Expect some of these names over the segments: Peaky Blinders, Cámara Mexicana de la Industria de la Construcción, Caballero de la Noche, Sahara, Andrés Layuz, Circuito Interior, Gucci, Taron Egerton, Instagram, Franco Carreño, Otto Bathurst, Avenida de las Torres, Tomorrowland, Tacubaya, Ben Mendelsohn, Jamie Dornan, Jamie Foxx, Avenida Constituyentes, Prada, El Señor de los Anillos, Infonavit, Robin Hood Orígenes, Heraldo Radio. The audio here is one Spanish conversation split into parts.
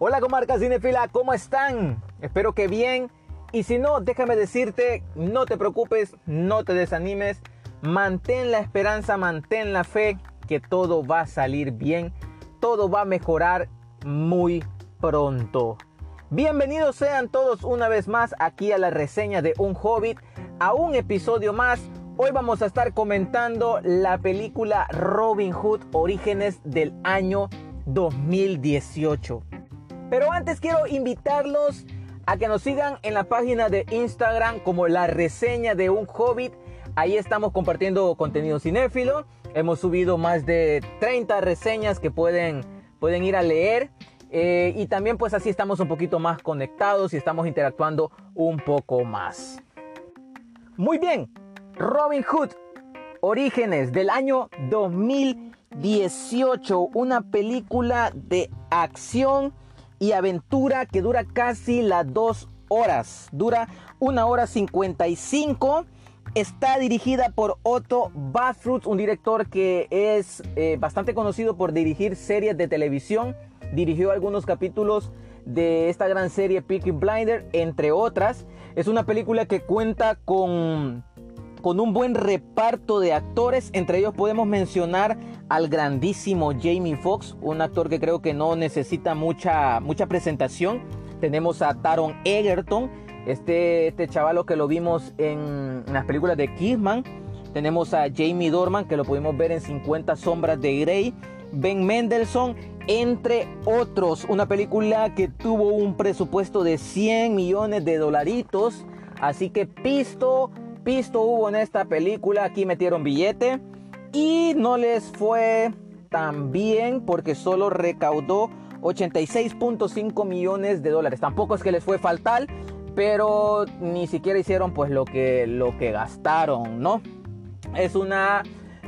Hola comarca cinefila, ¿cómo están? Espero que bien. Y si no, déjame decirte, no te preocupes, no te desanimes. Mantén la esperanza, mantén la fe, que todo va a salir bien. Todo va a mejorar muy pronto. Bienvenidos sean todos una vez más aquí a la reseña de Un Hobbit, a un episodio más. Hoy vamos a estar comentando la película Robin Hood Orígenes del año 2018. Pero antes quiero invitarlos a que nos sigan en la página de Instagram como La Reseña de Un Hobbit. Ahí estamos compartiendo contenido cinéfilo. Hemos subido más de 30 reseñas que pueden ir a leer. Y también pues así estamos un poquito más conectados y estamos interactuando un poco más. Muy bien, Robin Hood Orígenes del año 2018, una película de acción y aventura que dura casi las 2 horas, dura 1 hora 55. Está dirigida por Otto Bathurst, un director que es bastante conocido por dirigir series de televisión. Dirigió algunos capítulos de esta gran serie Peaky Blinders, entre otras. Es una película que cuenta con un buen reparto de actores. Entre ellos podemos mencionar al grandísimo Jamie Foxx, un actor que creo que no necesita mucha presentación. Tenemos a Taron Egerton, este chavalo que lo vimos en las películas de Kissman. Tenemos a Jamie Dornan, que lo pudimos ver en 50 sombras de Grey. Ben Mendelsohn, entre otros. Una película que tuvo un presupuesto de 100 millones de dolaritos. Así que pisto hubo en esta película. Aquí metieron billete y no les fue tan bien porque solo recaudó 86.5 millones de dólares. Tampoco es que les fue fatal, pero ni siquiera hicieron pues lo que gastaron, ¿no? Es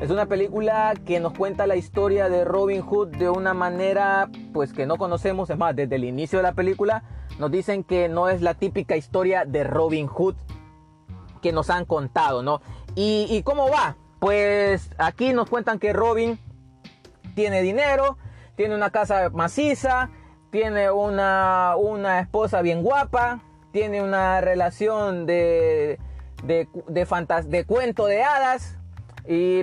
una película que nos cuenta la historia de Robin Hood de una manera pues que no conocemos. Es más, desde el inicio de la película nos dicen que no es la típica historia de Robin Hood que nos han contado, ¿no? ¿Y cómo va? Pues aquí nos cuentan que Robin tiene dinero, tiene una casa maciza, tiene una esposa bien guapa, tiene una relación de cuento de hadas,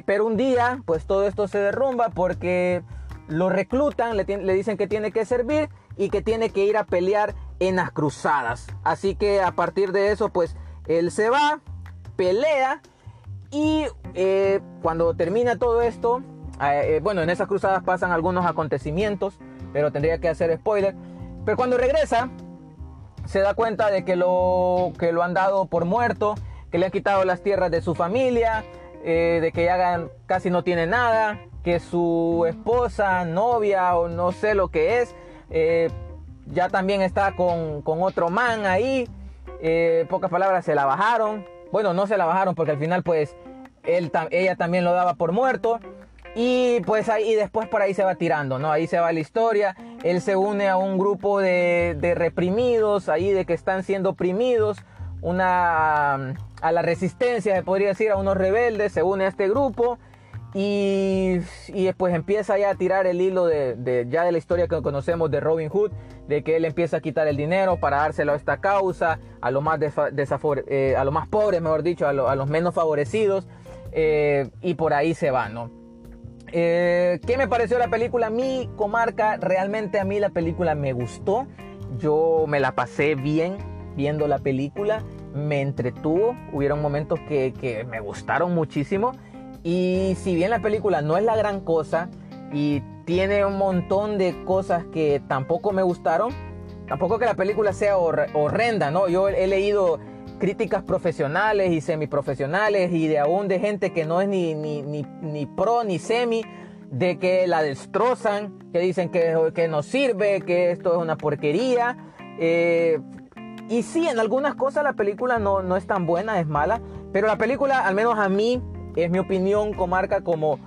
pero un día pues todo esto se derrumba porque lo reclutan, le dicen que tiene que servir y que tiene que ir a pelear en las cruzadas. Así que a partir de eso pues él se va, pelea y cuando termina todo esto, bueno, en esas cruzadas pasan algunos acontecimientos, pero tendría que hacer spoiler. Pero cuando regresa, se da cuenta de que lo han dado por muerto, que le han quitado las tierras de su familia, de que ya casi no tiene nada, que su esposa, novia o no sé lo que es, ya también está con otro man ahí. Pocas palabras, se la bajaron. Bueno, no se la bajaron porque al final pues ella también lo daba por muerto. Y pues ahí después por ahí se va tirando, ¿no? Ahí se va la historia. Él se une a un grupo de reprimidos ahí, de que están siendo oprimidos, a la resistencia, se podría decir, a unos rebeldes. Se une a este grupo y después empieza ya a tirar el hilo ya de la historia que conocemos de Robin Hood, de que él empieza a quitar el dinero para dárselo a esta causa, a los más pobres, mejor dicho, a los menos favorecidos, y por ahí se va, ¿no? ¿Qué me pareció la película? Mi comarca, realmente a mí la película me gustó. Yo me la pasé bien viendo la película, me entretuvo, hubieron momentos que me gustaron muchísimo. Y si bien la película no es la gran cosa y tiene un montón de cosas que tampoco me gustaron, tampoco que la película sea horrenda, ¿no? Yo he leído críticas profesionales y semiprofesionales y de aún de gente que no es ni pro ni semi, de que la destrozan, que dicen que no sirve, que esto es una porquería. Y sí, en algunas cosas la película no es tan buena, es mala, pero la película, al menos a mí, es mi opinión comarca, como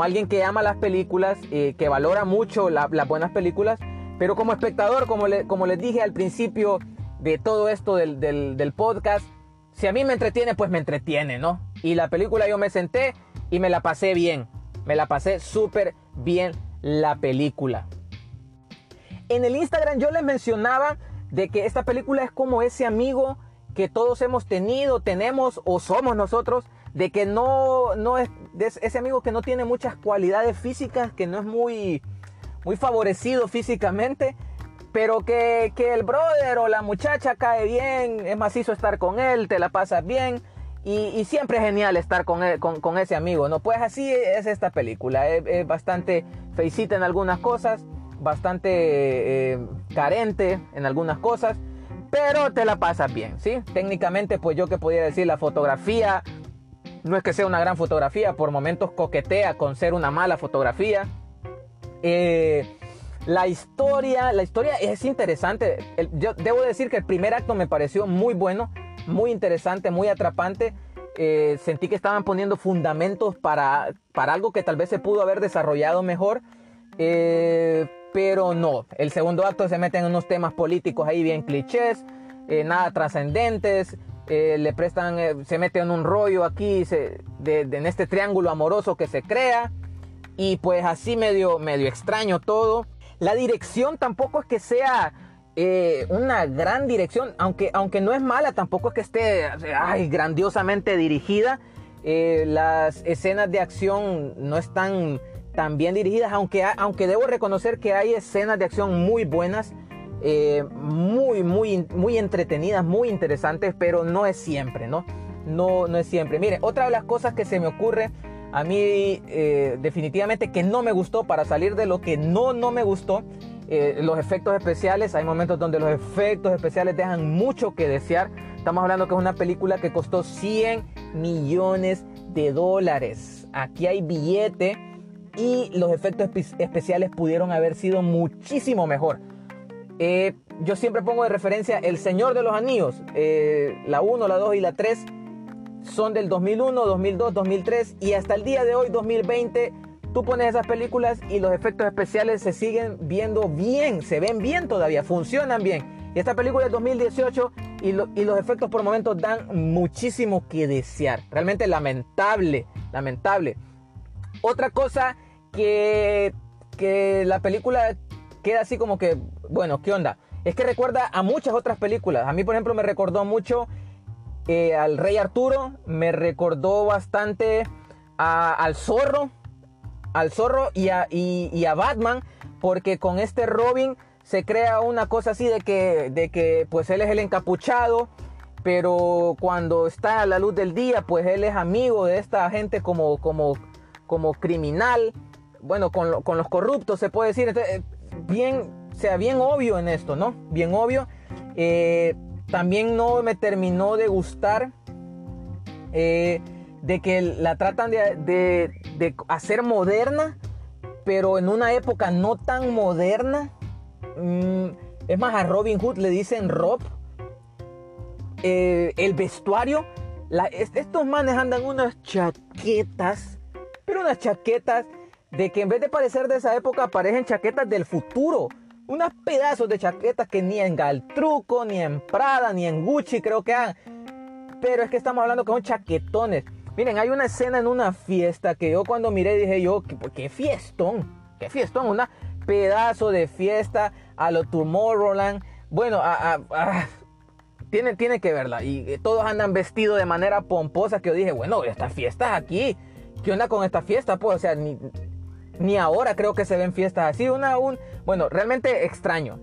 alguien que ama las películas, que valora mucho las buenas películas. Pero como espectador, como les dije al principio de todo esto del podcast, si a mí me entretiene, pues me entretiene, ¿no? Y la película yo me senté y me la pasé bien. Me la pasé súper bien la película. En el Instagram yo les mencionaba de que esta película es como ese amigo que todos hemos tenido, tenemos o somos nosotros, de que no es ese amigo que no tiene muchas cualidades físicas, que no es muy favorecido físicamente, pero que el brother o la muchacha cae bien, es macizo estar con él, te la pasas bien y siempre es genial estar con ese amigo, ¿no? Pues así es esta película, es bastante feicita en algunas cosas, bastante carente en algunas cosas, pero te la pasas bien, ¿sí? Técnicamente, pues yo que podría decir, la fotografía no es que sea una gran fotografía, por momentos coquetea con ser una mala fotografía. La historia es interesante. Yo debo decir que el primer acto me pareció muy bueno, muy interesante, muy atrapante. Sentí que estaban poniendo fundamentos para algo que tal vez se pudo haber desarrollado mejor. Pero no, el segundo acto se mete en unos temas políticos ahí bien clichés, nada trascendentes, se mete en un rollo aquí en este triángulo amoroso que se crea, y pues así medio extraño todo. La dirección tampoco es que sea una gran dirección, aunque no es mala, tampoco es que esté grandiosamente dirigida. Las escenas de acción no están tan bien dirigidas, aunque debo reconocer que hay escenas de acción muy buenas, muy entretenidas, muy interesantes, pero no es siempre, ¿no? No es siempre. Mire, otra de las cosas que se me ocurre a mí, definitivamente que no me gustó, para salir de lo que no me gustó, los efectos especiales. Hay momentos donde los efectos especiales dejan mucho que desear. Estamos hablando que es una película que costó $100 millones. Aquí hay billete. Y los efectos especiales pudieron haber sido muchísimo mejor. Yo siempre pongo de referencia El Señor de los Anillos. La 1, la 2 y la 3 son del 2001, 2002, 2003. Y hasta el día de hoy, 2020, tú pones esas películas y los efectos especiales se siguen viendo bien. Se ven bien todavía, funcionan bien. Y esta película es 2018 y los efectos por momentos dan muchísimo que desear. Realmente lamentable, lamentable. Otra cosa que la película queda así como que, bueno, ¿qué onda? Es que recuerda a muchas otras películas. A mí, por ejemplo, me recordó mucho al Rey Arturo, me recordó bastante al Zorro y a Batman, porque con este Robin se crea una cosa así de que pues él es el encapuchado, pero cuando está a la luz del día, pues él es amigo de esta gente como criminal, bueno, con los corruptos se puede decir. Entonces, bien obvio en esto, ¿no? Bien obvio. También no me terminó de gustar de que la tratan de hacer moderna, pero en una época no tan moderna. Es más, a Robin Hood le dicen Rob. El vestuario, estos manes andan unas chaquetas, pero unas chaquetas de que en vez de parecer de esa época, parecen chaquetas del futuro. Unos pedazos de chaquetas que ni en Galtruco, ni en Prada, ni en Gucci creo que han. Pero es que estamos hablando que son chaquetones. Miren, hay una escena en una fiesta que yo cuando miré dije yo, qué fiestón, qué fiestón. Una pedazo de fiesta a lo Tomorrowland. Bueno, tiene que verla. Y todos andan vestidos de manera pomposa que yo dije, bueno, estas fiestas aquí. ¿Qué onda con esta fiesta? Pues, o sea, ni ahora creo que se ven fiestas así. Bueno, realmente extraño.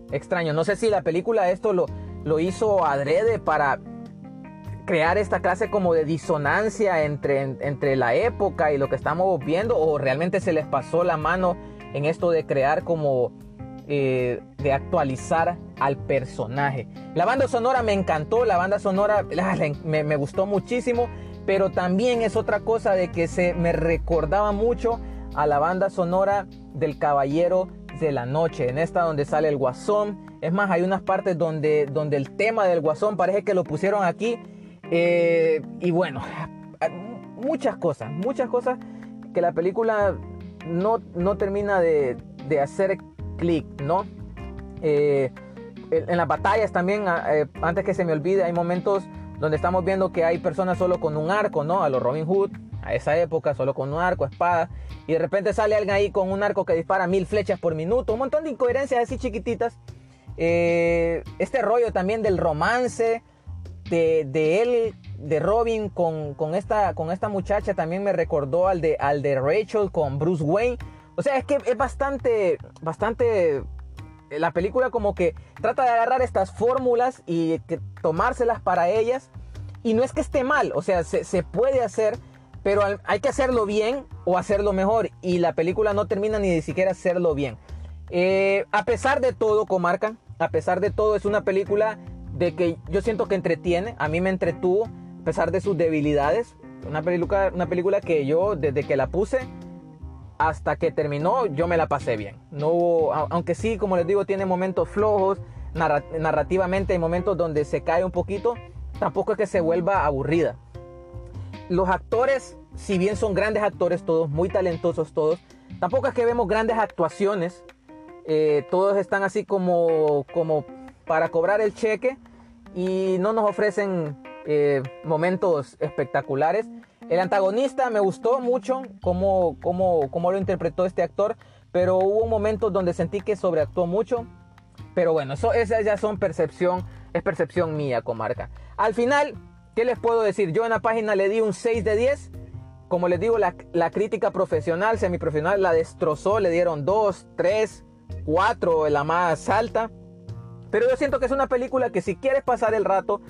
No sé si la película esto lo hizo adrede para crear esta clase como de disonancia entre la época y lo que estamos viendo, o realmente se les pasó la mano en esto de crear como de actualizar al personaje. La banda sonora me encantó, me gustó muchísimo. Pero también es otra cosa de que se me recordaba mucho a la banda sonora del Caballero de la Noche. En esta donde sale el Guasón. Es más, hay unas partes donde el tema del Guasón parece que lo pusieron aquí. Y bueno, muchas cosas que la película no termina de hacer clic, ¿no? En las batallas también, antes que se me olvide, hay momentos donde estamos viendo que hay personas solo con un arco, ¿no? A los Robin Hood, a esa época, solo con un arco, espada, y de repente sale alguien ahí con un arco que dispara 1000 flechas por minuto, un montón de incoherencias así chiquititas. Este rollo también del romance de él, de Robin con esta muchacha, también me recordó al de Rachel con Bruce Wayne. O sea, es que es bastante la película, como que trata de agarrar estas fórmulas y tomárselas para ellas, y no es que esté mal, o sea, se puede hacer, pero hay que hacerlo bien o hacerlo mejor, y la película no termina ni de siquiera hacerlo bien. A pesar de todo, comarca, a pesar de todo, es una película de que yo siento que entretiene. A mí me entretuvo a pesar de sus debilidades. Una película que yo, desde que la puse hasta que terminó, yo me la pasé bien. No hubo, aunque sí, como les digo, tiene momentos flojos narrativamente, hay momentos donde se cae un poquito, tampoco es que se vuelva aburrida. Los actores, si bien son grandes actores todos, muy talentosos todos, tampoco es que vemos grandes actuaciones. Todos están así como para cobrar el cheque, y no nos ofrecen momentos espectaculares. El antagonista me gustó mucho cómo lo interpretó este actor, pero hubo momentos donde sentí que sobreactuó mucho. Pero bueno, esa ya es percepción mía, comarca. Al final, ¿qué les puedo decir? Yo en la página le di un 6 de 10. Como les digo, la crítica profesional, semiprofesional, la destrozó. Le dieron 2, 3, 4, la más alta. Pero yo siento que es una película que si quieres pasar el rato,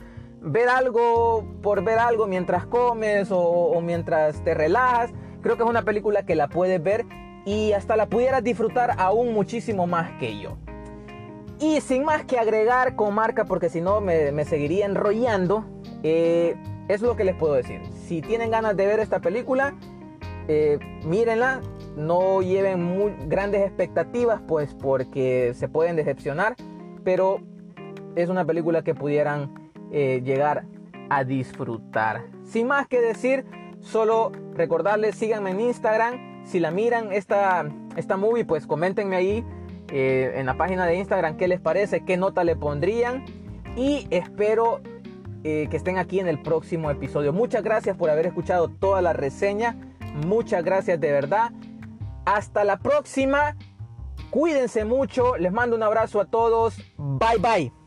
ver algo por ver algo mientras comes o mientras te relajas, creo que es una película que la puedes ver y hasta la pudieras disfrutar aún muchísimo más que yo. Y sin más que agregar, comarca, porque si no me seguiría enrollando, es lo que les puedo decir. Si tienen ganas de ver esta película, mírenla. No lleven grandes expectativas, pues, porque se pueden decepcionar, pero es una película que pudieran llegar a disfrutar. Sin más que decir, solo recordarles, síganme en Instagram. Si la miran esta movie, pues coméntenme ahí en la página de Instagram qué les parece, qué nota le pondrían, y espero que estén aquí en el próximo episodio. Muchas gracias por haber escuchado toda la reseña. Muchas gracias, de verdad. Hasta la próxima. Cuídense mucho. Les mando un abrazo a todos. Bye, bye.